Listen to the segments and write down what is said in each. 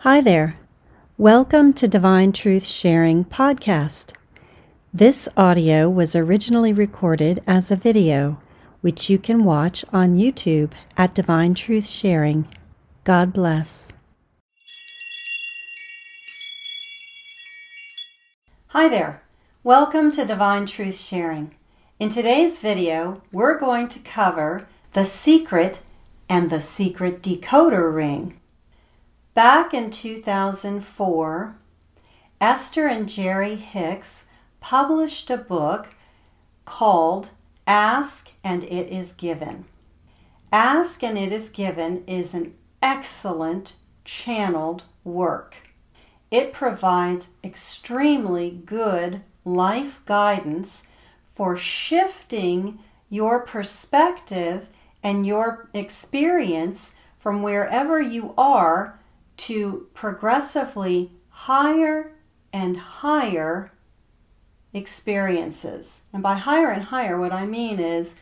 Hi there. Welcome to Divine Truth Sharing Podcast. This audio was originally recorded as a video, which you can watch on YouTube at Divine Truth Sharing. God bless. Hi there. Welcome to Divine Truth Sharing. In today's video, we're going to cover The Secret and the Secret Decoder Ring. Back in 2004, Esther and Jerry Hicks published a book called Ask and It Is Given. Ask and It Is Given is an excellent channeled work. It provides extremely good life guidance for shifting your perspective and your experience from wherever you are to progressively higher and higher experiences. And by higher and higher, what I mean is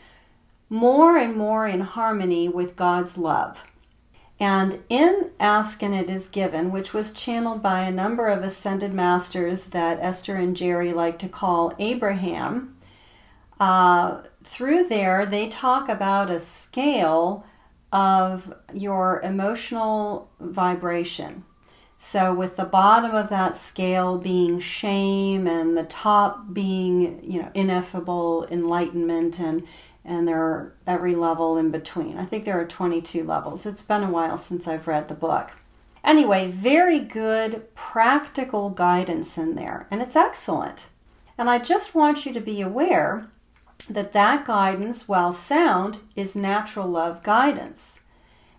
more and more in harmony with God's love. And in Ask and It Is Given, which was channeled by a number of ascended masters that Esther and Jerry like to call Abraham, through there they talk about a scale of your emotional vibration. So with the bottom of that scale being shame and the top being, ineffable enlightenment, and there are every level in between. I think there are 22 levels. It's been a while since I've read the book. Anyway, very good practical guidance in there, and it's excellent. And I just want you to be aware that guidance, while sound, is natural love guidance.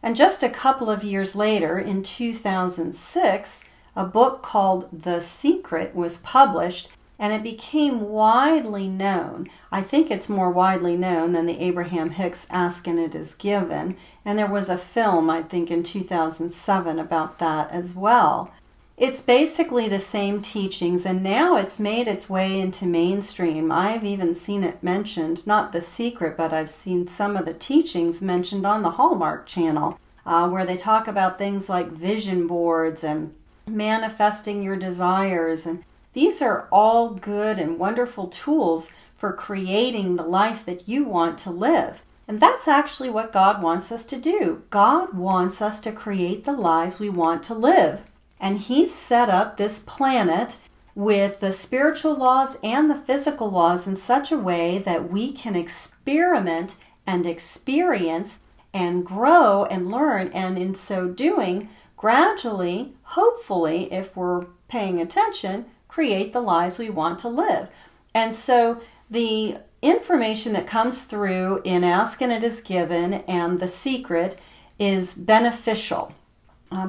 And just a couple of years later, in 2006, a book called The Secret was published, and it became widely known. I think it's more widely known than the Abraham Hicks Ask and It Is Given. And there was a film, I think, in 2007 about that as well. It's basically the same teachings, and now it's made its way into mainstream. I've even seen it mentioned, not The Secret, but I've seen some of the teachings mentioned on the Hallmark Channel, where they talk about things like vision boards and manifesting your desires. And these are all good and wonderful tools for creating the life that you want to live. And that's actually what God wants us to do. God wants us to create the lives we want to live. And He's set up this planet with the spiritual laws and the physical laws in such a way that we can experiment and experience and grow and learn, and in so doing, gradually, hopefully, if we're paying attention, create the lives we want to live. And so the information that comes through in Ask and It Is Given and The Secret is beneficial.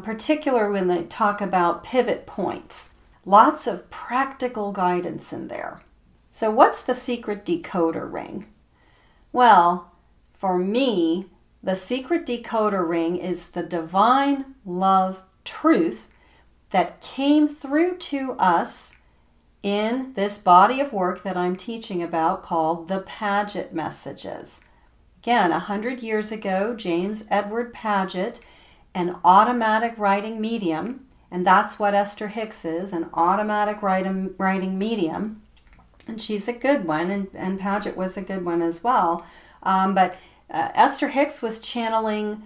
Particular when they talk about pivot points. Lots of practical guidance in there. So what's the secret decoder ring? Well, for me, the secret decoder ring is the divine love truth that came through to us in this body of work that I'm teaching about called the Padgett Messages. Again, 100 years ago, James Edward Padgett, an automatic writing medium, and that's what Esther Hicks is, an automatic writing medium, and she's a good one, and Padgett was a good one as well, but Esther Hicks was channeling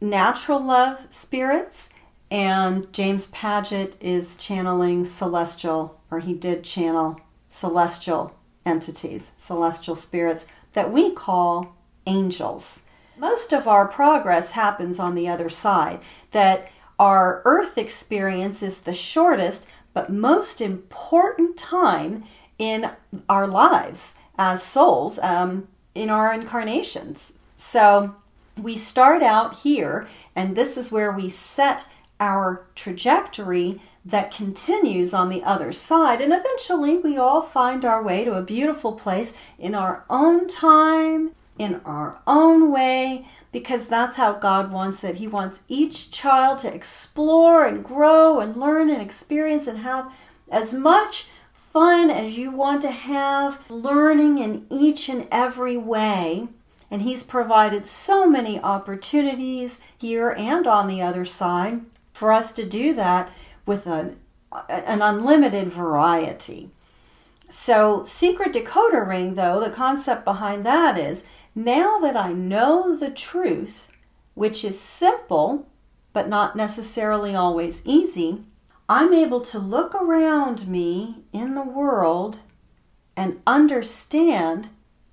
natural love spirits, and James Padgett is channeling celestial, or he did channel celestial entities, celestial spirits that we call angels. Most of our progress happens on the other side, that our earth experience is the shortest but most important time in our lives as souls, in our incarnations. So we start out here, and this is where we set our trajectory that continues on the other side, and eventually we all find our way to a beautiful place in our own time, in our own way, because that's how God wants it. He wants each child to explore and grow and learn and experience and have as much fun as you want to have, learning in each and every way. And He's provided so many opportunities here and on the other side for us to do that with an unlimited variety. So secret decoder ring, though, the concept behind that is, now that I know the truth, which is simple, but not necessarily always easy, I'm able to look around me in the world and understand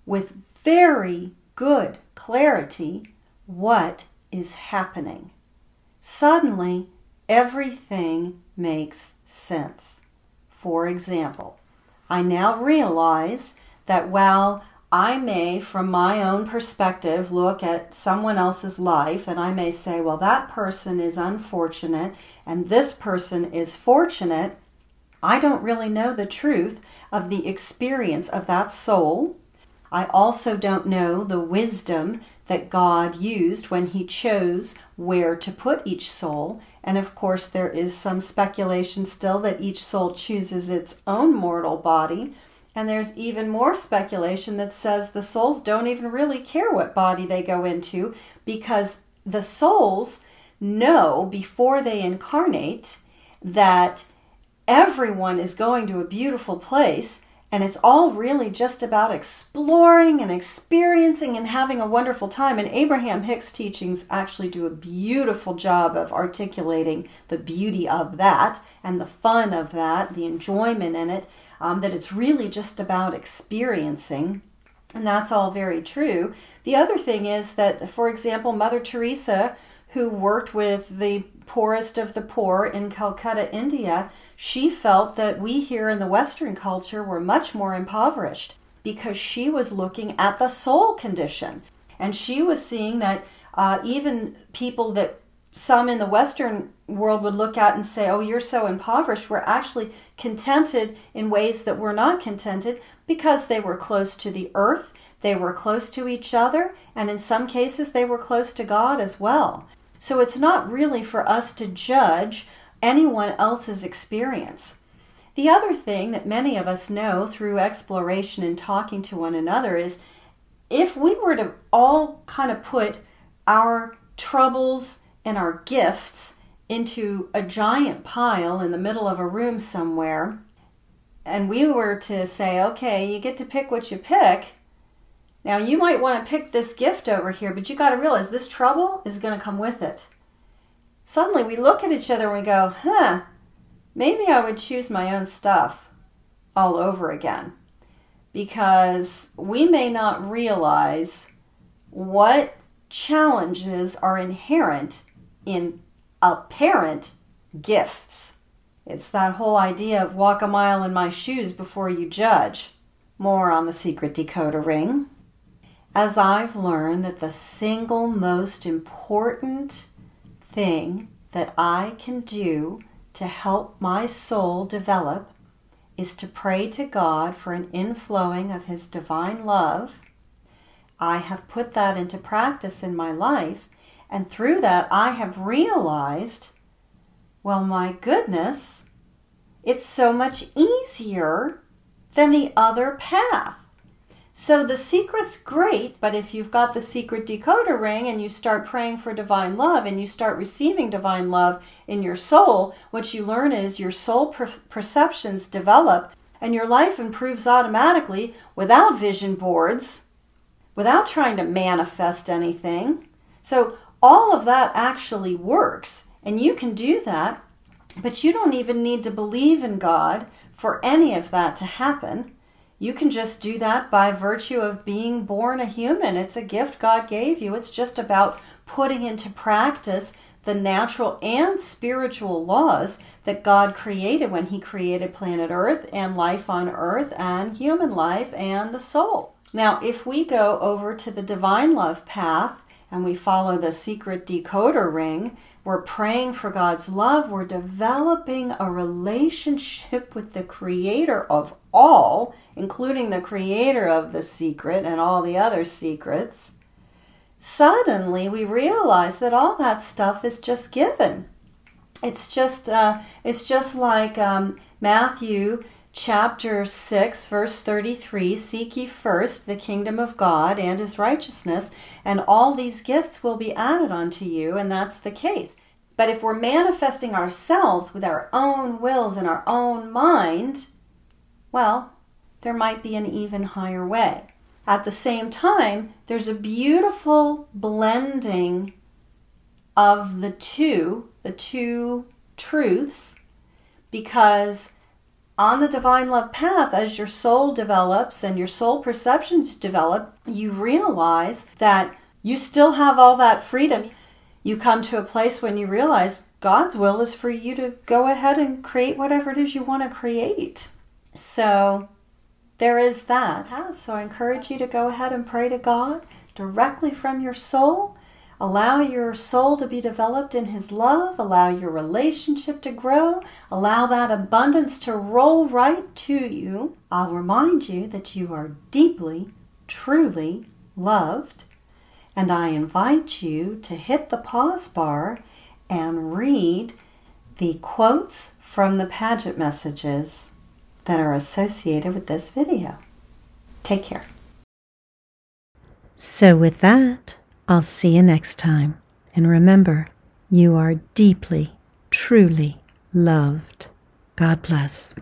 with very good clarity what is happening. Suddenly, everything makes sense. For example, I now realize that while I may, from my own perspective, look at someone else's life and I may say, well, that person is unfortunate and this person is fortunate, I don't really know the truth of the experience of that soul. I also don't know the wisdom that God used when He chose where to put each soul. And of course, there is some speculation still that each soul chooses its own mortal body. And there's even more speculation that says the souls don't even really care what body they go into, because the souls know before they incarnate that everyone is going to a beautiful place, and it's all really just about exploring and experiencing and having a wonderful time. And Abraham Hicks' teachings actually do a beautiful job of articulating the beauty of that and the fun of that, the enjoyment in it. That it's really just about experiencing, and that's all very true. The other thing is that, for example, Mother Teresa, who worked with the poorest of the poor in Calcutta, India, she felt that we here in the Western culture were much more impoverished because she was looking at the soul condition. And she was seeing that even people that some in the Western world would look at and say, oh, you're so impoverished, were actually contented in ways that were not contented because they were close to the earth, they were close to each other, and in some cases they were close to God as well. So it's not really for us to judge anyone else's experience. The other thing that many of us know through exploration and talking to one another is, if we were to all kind of put our troubles and our gifts into a giant pile in the middle of a room somewhere, and we were to say, okay, you get to pick what you pick. Now, you might want to pick this gift over here, but you got to realize this trouble is going to come with it. Suddenly, we look at each other and we go, maybe I would choose my own stuff all over again, because we may not realize what challenges are inherent in apparent gifts. It's that whole idea of walk a mile in my shoes before you judge. More on the secret decoder ring. As I've learned that the single most important thing that I can do to help my soul develop is to pray to God for an inflowing of His divine love. I have put that into practice in my life, and through that I have realized, well, my goodness, it's so much easier than the other path. So the secret's great, but if you've got the secret decoder ring and you start praying for divine love and you start receiving divine love in your soul, what you learn is your soul perceptions develop and your life improves automatically without vision boards, without trying to manifest anything. So all of that actually works, and you can do that, but you don't even need to believe in God for any of that to happen. You can just do that by virtue of being born a human. It's a gift God gave you. It's just about putting into practice the natural and spiritual laws that God created when He created planet Earth and life on Earth and human life and the soul. Now, if we go over to the divine love path and we follow the secret decoder ring, we're praying for God's love, we're developing a relationship with the creator of all, including the creator of the secret and all the other secrets. Suddenly, we realize that all that stuff is just given. It's just like Matthew Chapter 6, verse 33, seek ye first the kingdom of God and His righteousness, and all these gifts will be added unto you, and that's the case. But if we're manifesting ourselves with our own wills and our own mind, well, there might be an even higher way. At the same time, there's a beautiful blending of the two truths, because on the divine love path, as your soul develops and your soul perceptions develop, you realize that you still have all that freedom. You come to a place when you realize God's will is for you to go ahead and create whatever it is you want to create. So there is that. So I encourage you to go ahead and pray to God directly from your soul. Allow your soul to be developed in His love. Allow your relationship to grow. Allow that abundance to roll right to you. I'll remind you that you are deeply, truly loved. And I invite you to hit the pause bar and read the quotes from the Padgett messages that are associated with this video. Take care. So with that, I'll see you next time. And remember, you are deeply, truly loved. God bless.